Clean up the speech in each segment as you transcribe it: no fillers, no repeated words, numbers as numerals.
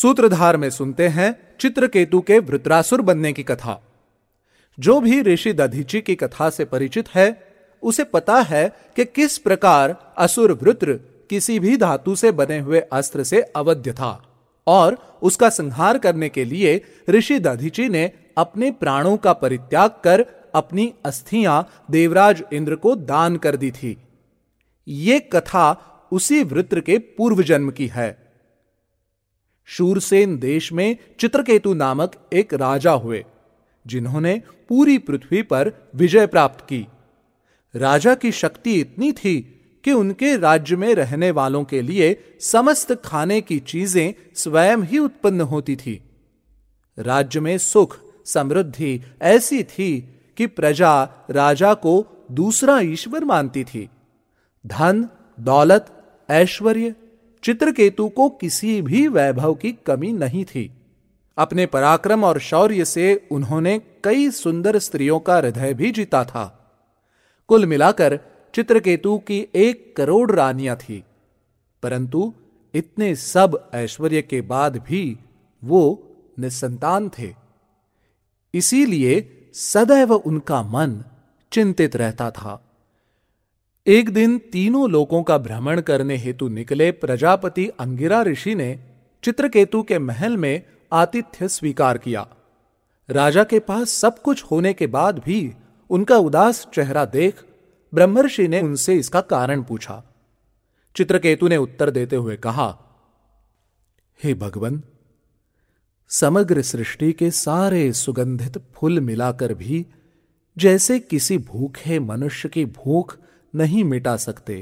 सूत्रधार में सुनते हैं चित्रकेतु के वृत्रासुर बनने की कथा। जो भी ऋषि दधीचि की कथा से परिचित है उसे पता है कि किस प्रकार असुर वृत्र किसी भी धातु से बने हुए अस्त्र से अवध्य था और उसका संहार करने के लिए ऋषि दधीचि ने अपने प्राणों का परित्याग कर अपनी अस्थियां देवराज इंद्र को दान कर दी थी। ये कथा उसी वृत्र के पूर्व जन्म की है। शूरसेन देश में चित्रकेतु नामक एक राजा हुए जिन्होंने पूरी पृथ्वी पर विजय प्राप्त की। राजा की शक्ति इतनी थी कि उनके राज्य में रहने वालों के लिए समस्त खाने की चीजें स्वयं ही उत्पन्न होती थी। राज्य में सुख समृद्धि ऐसी थी कि प्रजा राजा को दूसरा ईश्वर मानती थी। धन दौलत ऐश्वर्य चित्रकेतु को किसी भी वैभव की कमी नहीं थी। अपने पराक्रम और शौर्य से उन्होंने कई सुंदर स्त्रियों का हृदय भी जीता था। कुल मिलाकर चित्रकेतु की 1 करोड़ रानियां थी, परंतु इतने सब ऐश्वर्य के बाद भी वो निसंतान थे। इसीलिए सदैव उनका मन चिंतित रहता था। एक दिन तीनों लोकों का भ्रमण करने हेतु निकले प्रजापति अंगिरा ऋषि ने चित्रकेतु के महल में आतिथ्य स्वीकार किया। राजा के पास सब कुछ होने के बाद भी उनका उदास चेहरा देख ब्रह्मर्षि ने उनसे इसका कारण पूछा। चित्रकेतु ने उत्तर देते हुए कहा, हे भगवन, समग्र सृष्टि के सारे सुगंधित फूल मिलाकर भी जैसे किसी भूखे मनुष्य की भूख नहीं मिटा सकते,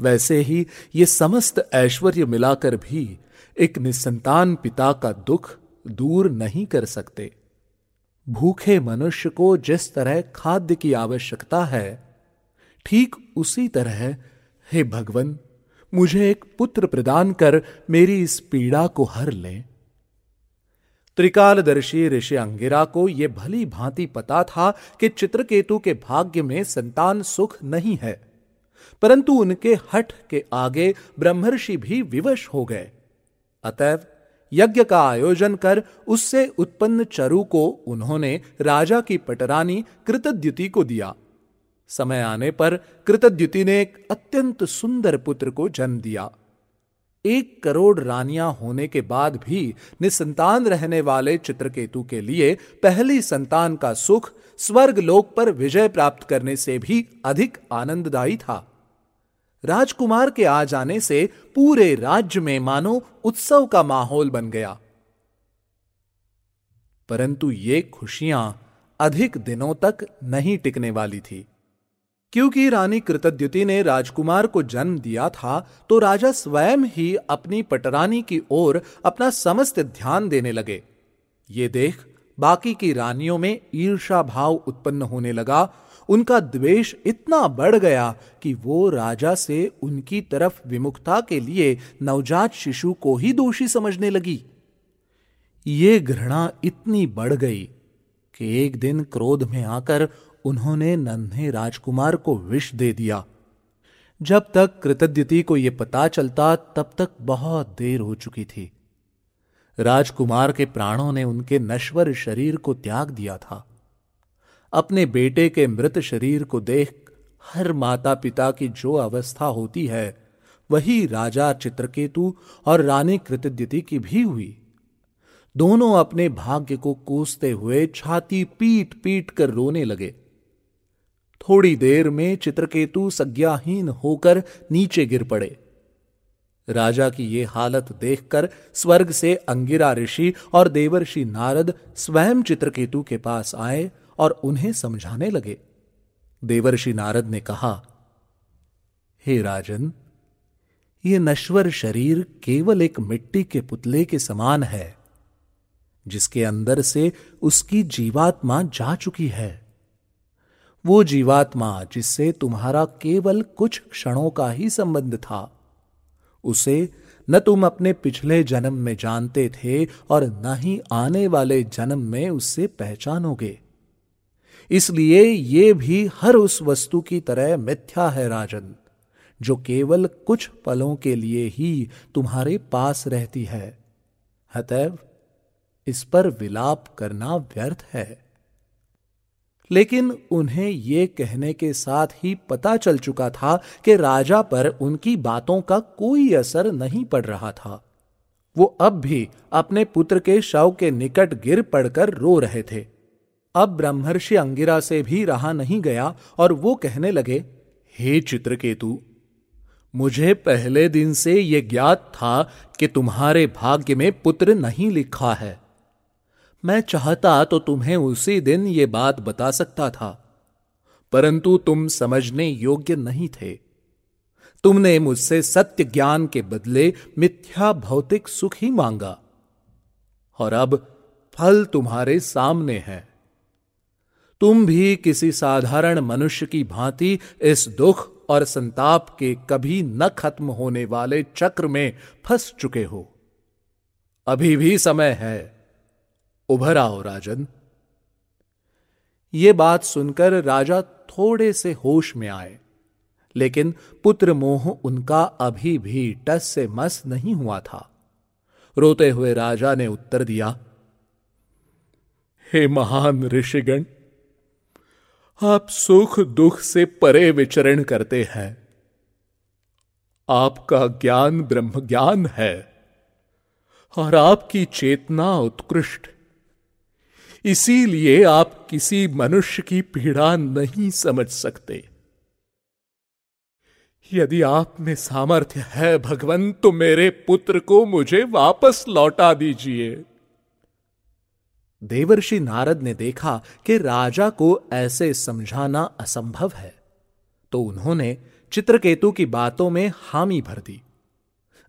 वैसे ही ये समस्त ऐश्वर्य मिलाकर भी एक निसंतान पिता का दुख दूर नहीं कर सकते। भूखे मनुष्य को जिस तरह खाद्य की आवश्यकता है, ठीक उसी तरह हे भगवन, मुझे एक पुत्र प्रदान कर मेरी इस पीड़ा को हर लें। त्रिकालदर्शी ऋषि अंगिरा को यह भली भांति पता था कि चित्रकेतु के भाग्य में संतान सुख नहीं है, परंतु उनके हठ के आगे ब्रह्मर्षि भी विवश हो गए। अतएव यज्ञ का आयोजन कर उससे उत्पन्न चरु को उन्होंने राजा की पटरानी कृतद्युति को दिया। समय आने पर कृतद्युति ने एक अत्यंत सुंदर पुत्र को जन्म दिया। 1 करोड़ रानियां होने के बाद भी निसंतान रहने वाले चित्रकेतु के लिए पहली संतान का सुख स्वर्गलोक पर विजय प्राप्त करने से भी अधिक आनंददायी था। राजकुमार के आ जाने से पूरे राज्य में मानो उत्सव का माहौल बन गया। परंतु ये खुशियां अधिक दिनों तक नहीं टिकने वाली थी, क्योंकि रानी कृतद्युति ने राजकुमार को जन्म दिया था तो राजा स्वयं ही अपनी पटरानी की ओर अपना समस्त ध्यान देने लगे। ये देख बाकी की रानियों में ईर्ष्या भाव उत्पन्न होने लगा। उनका द्वेष इतना बढ़ गया कि वो राजा से उनकी तरफ विमुखता के लिए नवजात शिशु को ही दोषी समझने लगी। ये घृणा इतनी बढ़ गई कि एक दिन क्रोध में आकर उन्होंने नन्हे राजकुमार को विष दे दिया। जब तक कृतद्युति को यह पता चलता तब तक बहुत देर हो चुकी थी। राजकुमार के प्राणों ने उनके नश्वर शरीर को त्याग दिया था। अपने बेटे के मृत शरीर को देख हर माता पिता की जो अवस्था होती है वही राजा चित्रकेतु और रानी कृतद्युति की भी हुई। दोनों अपने भाग्य को कोसते हुए छाती पीट पीट कर रोने लगे। थोड़ी देर में चित्रकेतु संज्ञाहीन होकर नीचे गिर पड़े। राजा की ये हालत देखकर स्वर्ग से अंगिरा ऋषि और देवर्षि नारद स्वयं चित्रकेतु के पास आए और उन्हें समझाने लगे। देवर्षि नारद ने कहा, हे राजन, ये नश्वर शरीर केवल एक मिट्टी के पुतले के समान है जिसके अंदर से उसकी जीवात्मा जा चुकी है। वो जीवात्मा जिससे तुम्हारा केवल कुछ क्षणों का ही संबंध था, उसे न तुम अपने पिछले जन्म में जानते थे और न ही आने वाले जन्म में उससे पहचानोगे। इसलिए ये भी हर उस वस्तु की तरह मिथ्या है राजन, जो केवल कुछ पलों के लिए ही तुम्हारे पास रहती है अतएव इस पर विलाप करना व्यर्थ है। लेकिन उन्हें ये कहने के साथ ही पता चल चुका था कि राजा पर उनकी बातों का कोई असर नहीं पड़ रहा था। वो अब भी अपने पुत्र के शव के निकट गिर पड़कर रो रहे थे। अब ब्रह्मर्षि अंगिरा से भी रहा नहीं गया और वो कहने लगे, हे चित्रकेतु, मुझे पहले दिन से ये ज्ञात था कि तुम्हारे भाग्य में पुत्र नहीं लिखा है। मैं चाहता तो तुम्हें उसी दिन ये बात बता सकता था, परंतु तुम समझने योग्य नहीं थे। तुमने मुझसे सत्य ज्ञान के बदले मिथ्या भौतिक सुख ही मांगा, और अब फल तुम्हारे सामने है। तुम भी किसी साधारण मनुष्य की भांति इस दुख और संताप के कभी न खत्म होने वाले चक्र में फंस चुके हो। अभी भी समय है, उभर आओ राजन। ये बात सुनकर राजा थोड़े से होश में आए, लेकिन पुत्र मोह उनका अभी भी टस से मस नहीं हुआ था। रोते हुए राजा ने उत्तर दिया, हे महान ऋषिगण, आप सुख दुख से परे विचरण करते हैं। आपका ज्ञान ब्रह्म ज्ञान है और आपकी चेतना उत्कृष्ट, इसीलिए आप किसी मनुष्य की पीड़ा नहीं समझ सकते। यदि आप में सामर्थ्य है भगवान, तो मेरे पुत्र को मुझे वापस लौटा दीजिए। देवर्षि नारद ने देखा कि राजा को ऐसे समझाना असंभव है, तो उन्होंने चित्रकेतु की बातों में हामी भर दी।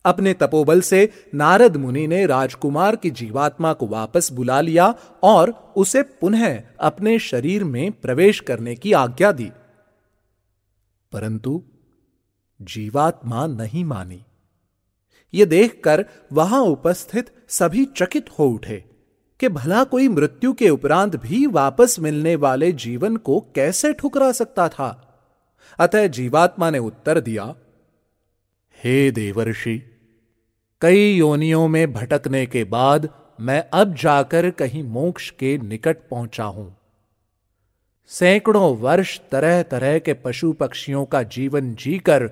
अपने तपोबल से नारद मुनि ने राजकुमार की जीवात्मा को वापस बुला लिया और उसे पुनः अपने शरीर में प्रवेश करने की आज्ञा दी, परंतु जीवात्मा नहीं मानी। यह देखकर वहां उपस्थित सभी चकित हो उठे कि भला कोई मृत्यु के उपरांत भी वापस मिलने वाले जीवन को कैसे ठुकरा सकता था। अतः जीवात्मा ने उत्तर दिया, हे देवर्षि, कई योनियों में भटकने के बाद मैं अब जाकर कहीं मोक्ष के निकट पहुंचा हूं। सैकड़ों वर्ष तरह तरह के पशु पक्षियों का जीवन जीकर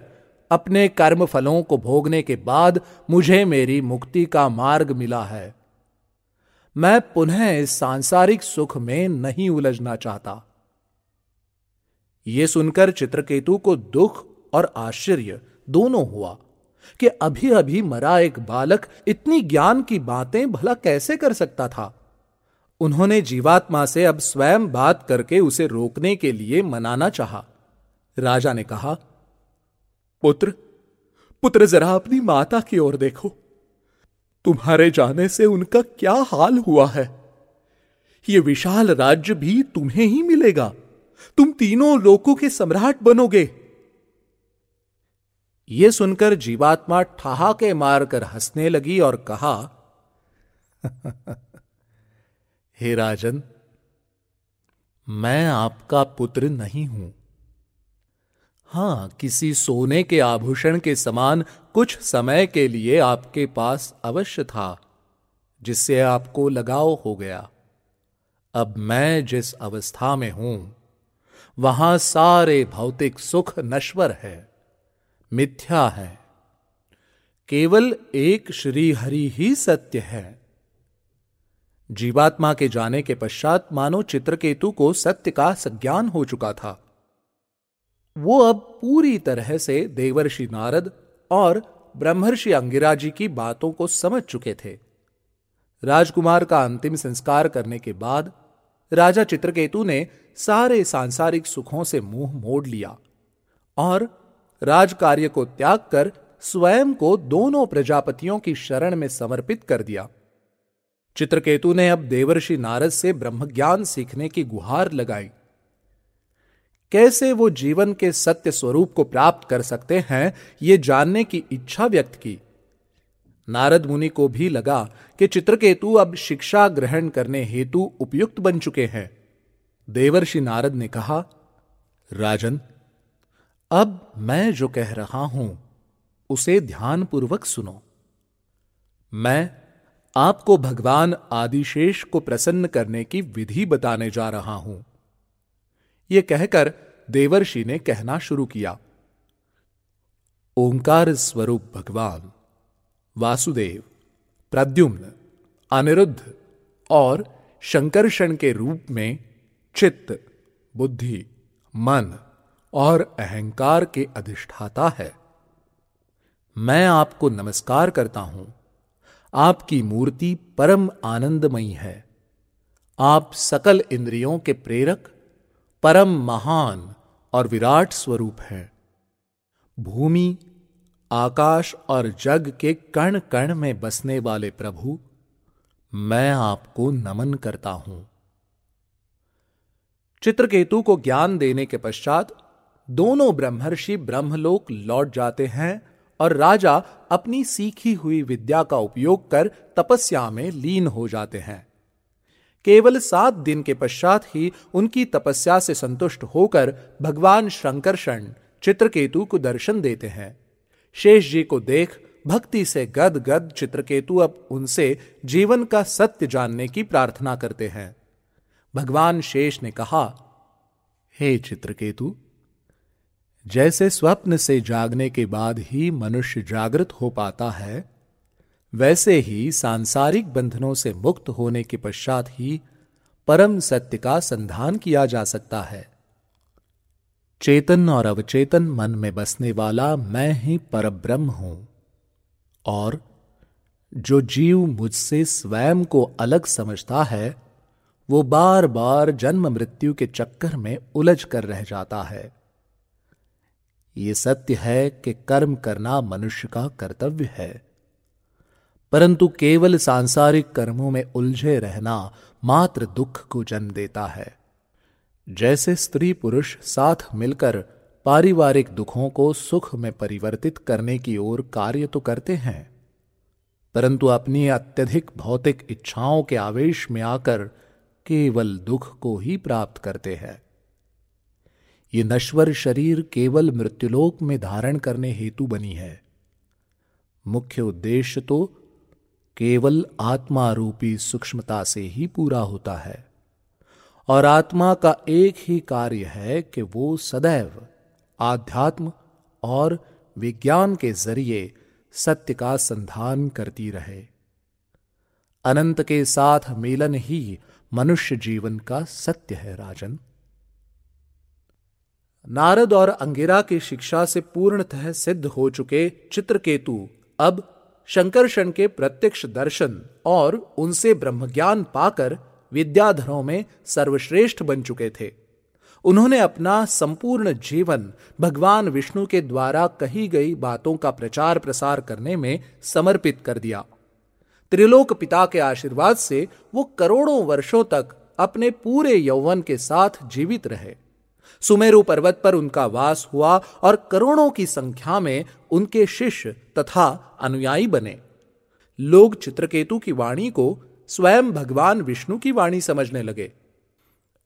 अपने कर्म फलों को भोगने के बाद मुझे मेरी मुक्ति का मार्ग मिला है। मैं पुनः इस सांसारिक सुख में नहीं उलझना चाहता। यह सुनकर चित्रकेतु को दुख और आश्चर्य दोनों हुआ कि अभी अभी मरा एक बालक इतनी ज्ञान की बातें भला कैसे कर सकता था। उन्होंने जीवात्मा से अब स्वयं बात करके उसे रोकने के लिए मनाना चाहा। राजा ने कहा, पुत्र जरा अपनी माता की ओर देखो। तुम्हारे जाने से उनका क्या हाल हुआ है। यह विशाल राज्य भी तुम्हें ही मिलेगा। तुम तीनों लोकों के सम्राट बनोगे। यह सुनकर जीवात्मा ठहाके मारकर हंसने लगी और कहा, हे राजन, मैं आपका पुत्र नहीं हूं। हाँ, किसी सोने के आभूषण के समान कुछ समय के लिए आपके पास अवश्य था, जिससे आपको लगाव हो गया। अब मैं जिस अवस्था में हूं, वहां सारे भौतिक सुख नश्वर है, मिथ्या है। केवल एक श्री हरि ही सत्य है। जीवात्मा के जाने के पश्चात मानो चित्रकेतु को सत्य का संज्ञान हो चुका था। वो अब पूरी तरह से देवर्षि नारद और ब्रह्मर्षि अंगिरा जी की बातों को समझ चुके थे। राजकुमार का अंतिम संस्कार करने के बाद राजा चित्रकेतु ने सारे सांसारिक सुखों से मुंह मोड़ लिया और राजकार्य को त्याग कर स्वयं को दोनों प्रजापतियों की शरण में समर्पित कर दिया। चित्रकेतु ने अब देवर्षि नारद से ब्रह्मज्ञान सीखने की गुहार लगाई। कैसे वो जीवन के सत्य स्वरूप को प्राप्त कर सकते हैं, ये जानने की इच्छा व्यक्त की। नारद मुनि को भी लगा कि चित्रकेतु अब शिक्षा ग्रहण करने हेतु उपयुक्त बन चुके हैं। देवर्षि नारद ने कहा, राजन, अब मैं जो कह रहा हूं उसे ध्यानपूर्वक सुनो। मैं आपको भगवान आदिशेष को प्रसन्न करने की विधि बताने जा रहा हूं। यह कहकर देवर्षि ने कहना शुरू किया। ओंकार स्वरूप भगवान वासुदेव, प्रद्युम्न, अनिरुद्ध और शंकर्षण के रूप में चित्त, बुद्धि, मन और अहंकार के अधिष्ठाता है। मैं आपको नमस्कार करता हूं। आपकी मूर्ति परम आनंदमयी है। आप सकल इंद्रियों के प्रेरक, परम महान और विराट स्वरूप हैं। भूमि, आकाश और जग के कण कण में बसने वाले प्रभु, मैं आपको नमन करता हूं। चित्रकेतु को ज्ञान देने के पश्चात दोनों ब्रह्मर्षि ब्रह्मलोक लौट जाते हैं और राजा अपनी सीखी हुई विद्या का उपयोग कर तपस्या में लीन हो जाते हैं। केवल 7 दिन के पश्चात ही उनकी तपस्या से संतुष्ट होकर भगवान शंकर्षण चित्रकेतु को दर्शन देते हैं। शेष जी को देख भक्ति से गदगद चित्रकेतु अब उनसे जीवन का सत्य जानने की प्रार्थना करते हैं। भगवान शेष ने कहा, हे चित्रकेतु, जैसे स्वप्न से जागने के बाद ही मनुष्य जागृत हो पाता है, वैसे ही सांसारिक बंधनों से मुक्त होने के पश्चात ही परम सत्य का संधान किया जा सकता है। चेतन और अवचेतन मन में बसने वाला मैं ही परब्रह्म हूं और जो जीव मुझसे स्वयं को अलग समझता है वो बार बार जन्म मृत्यु के चक्कर में उलझ कर रह जाता है। ये सत्य है कि कर्म करना मनुष्य का कर्तव्य है, परंतु केवल सांसारिक कर्मों में उलझे रहना मात्र दुख को जन्म देता है। जैसे स्त्री पुरुष साथ मिलकर पारिवारिक दुखों को सुख में परिवर्तित करने की ओर कार्य तो करते हैं, परंतु अपनी अत्यधिक भौतिक इच्छाओं के आवेश में आकर केवल दुख को ही प्राप्त करते हैं। ये नश्वर शरीर केवल मृत्युलोक में धारण करने हेतु बनी है। मुख्य उद्देश्य तो केवल आत्मा रूपी सूक्ष्मता से ही पूरा होता है और आत्मा का एक ही कार्य है कि वो सदैव आध्यात्म और विज्ञान के जरिए सत्य का संधान करती रहे। अनंत के साथ मिलन ही मनुष्य जीवन का सत्य है राजन। नारद और अंगिरा की शिक्षा से पूर्णतः सिद्ध हो चुके चित्रकेतु अब शंकर्षण के प्रत्यक्ष दर्शन और उनसे ब्रह्मज्ञान पाकर विद्याधरों में सर्वश्रेष्ठ बन चुके थे। उन्होंने अपना संपूर्ण जीवन भगवान विष्णु के द्वारा कही गई बातों का प्रचार प्रसार करने में समर्पित कर दिया। त्रिलोक पिता के आशीर्वाद से वो करोड़ों वर्षों तक अपने पूरे यौवन के साथ जीवित रहे। सुमेरु पर्वत पर उनका वास हुआ और करोड़ों की संख्या में उनके शिष्य तथा अनुयायी बने। लोग चित्रकेतु की वाणी को स्वयं भगवान विष्णु की वाणी समझने लगे।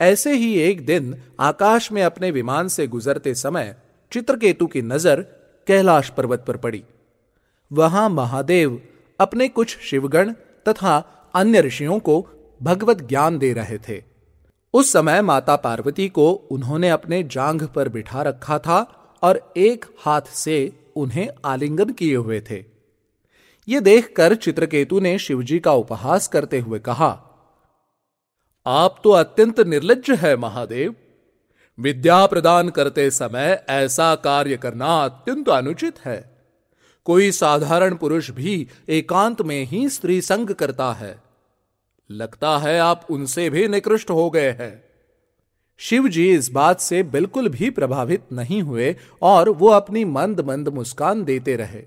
ऐसे ही एक दिन आकाश में अपने विमान से गुजरते समय चित्रकेतु की नजर कैलाश पर्वत पर पड़ी। वहां महादेव अपने कुछ शिवगण तथा अन्य ऋषियों को भगवत ज्ञान दे रहे थे। उस समय माता पार्वती को उन्होंने अपने जांघ पर बिठा रखा था और एक हाथ से उन्हें आलिंगन किए हुए थे। यह देखकर चित्रकेतु ने शिवजी का उपहास करते हुए कहा, आप तो अत्यंत निर्लज्ज है महादेव। विद्या प्रदान करते समय ऐसा कार्य करना अत्यंत अनुचित है। कोई साधारण पुरुष भी एकांत में ही स्त्री संग करता है। लगता है आप उनसे भी निकृष्ट हो गए हैं। शिवजी इस बात से बिल्कुल भी प्रभावित नहीं हुए और वो अपनी मंद मंद मुस्कान देते रहे।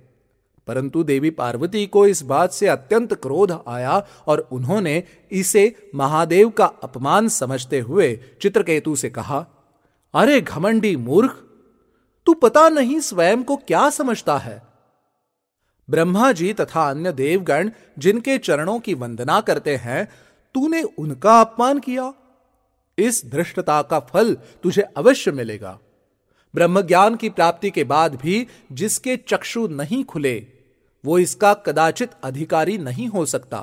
परंतु देवी पार्वती को इस बात से अत्यंत क्रोध आया और उन्होंने इसे महादेव का अपमान समझते हुए चित्रकेतु से कहा, अरे घमंडी मूर्ख, तू पता नहीं स्वयं को क्या समझता है। ब्रह्मा जी तथा अन्य देवगण जिनके चरणों की वंदना करते हैं, तूने उनका अपमान किया। इस धृष्टता का फल तुझे अवश्य मिलेगा। ब्रह्मज्ञान की प्राप्ति के बाद भी जिसके चक्षु नहीं खुले वो इसका कदाचित अधिकारी नहीं हो सकता।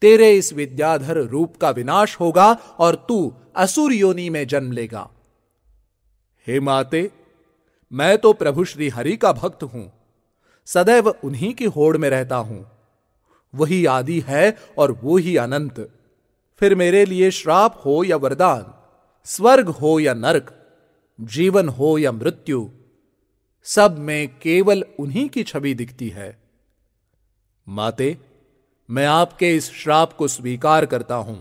तेरे इस विद्याधर रूप का विनाश होगा और तू असुर योनि में जन्म लेगा। हे माते, मैं तो प्रभु श्री हरि का भक्त हूं, सदैव उन्हीं की होड़ में रहता हूं। वही आदि है और वो ही अनंत। फिर मेरे लिए श्राप हो या वरदान, स्वर्ग हो या नरक, जीवन हो या मृत्यु, सब में केवल उन्हीं की छवि दिखती है। माते, मैं आपके इस श्राप को स्वीकार करता हूं।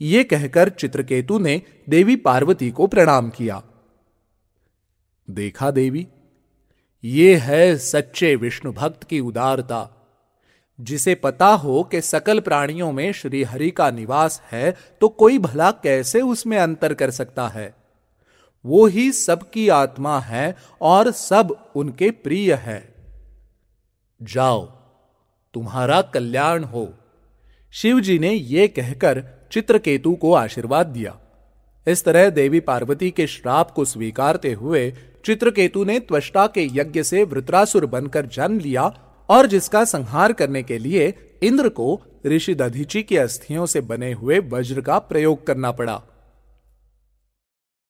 यह कहकर चित्रकेतु ने देवी पार्वती को प्रणाम किया। देखा देवी, ये है सच्चे विष्णु भक्त की उदारता। जिसे पता हो कि सकल प्राणियों में श्री हरि का निवास है तो कोई भला कैसे उसमें अंतर कर सकता है। वो ही सबकी आत्मा है और सब उनके प्रिय है। जाओ, तुम्हारा कल्याण हो। शिवजी ने यह कहकर चित्रकेतु को आशीर्वाद दिया। इस तरह देवी पार्वती के श्राप को स्वीकारते हुए चित्रकेतु ने त्वष्टा के यज्ञ से वृत्रासुर बनकर जन्म लिया और जिसका संहार करने के लिए इंद्र को ऋषि दधीचि की अस्थियों से बने हुए वज्र का प्रयोग करना पड़ा।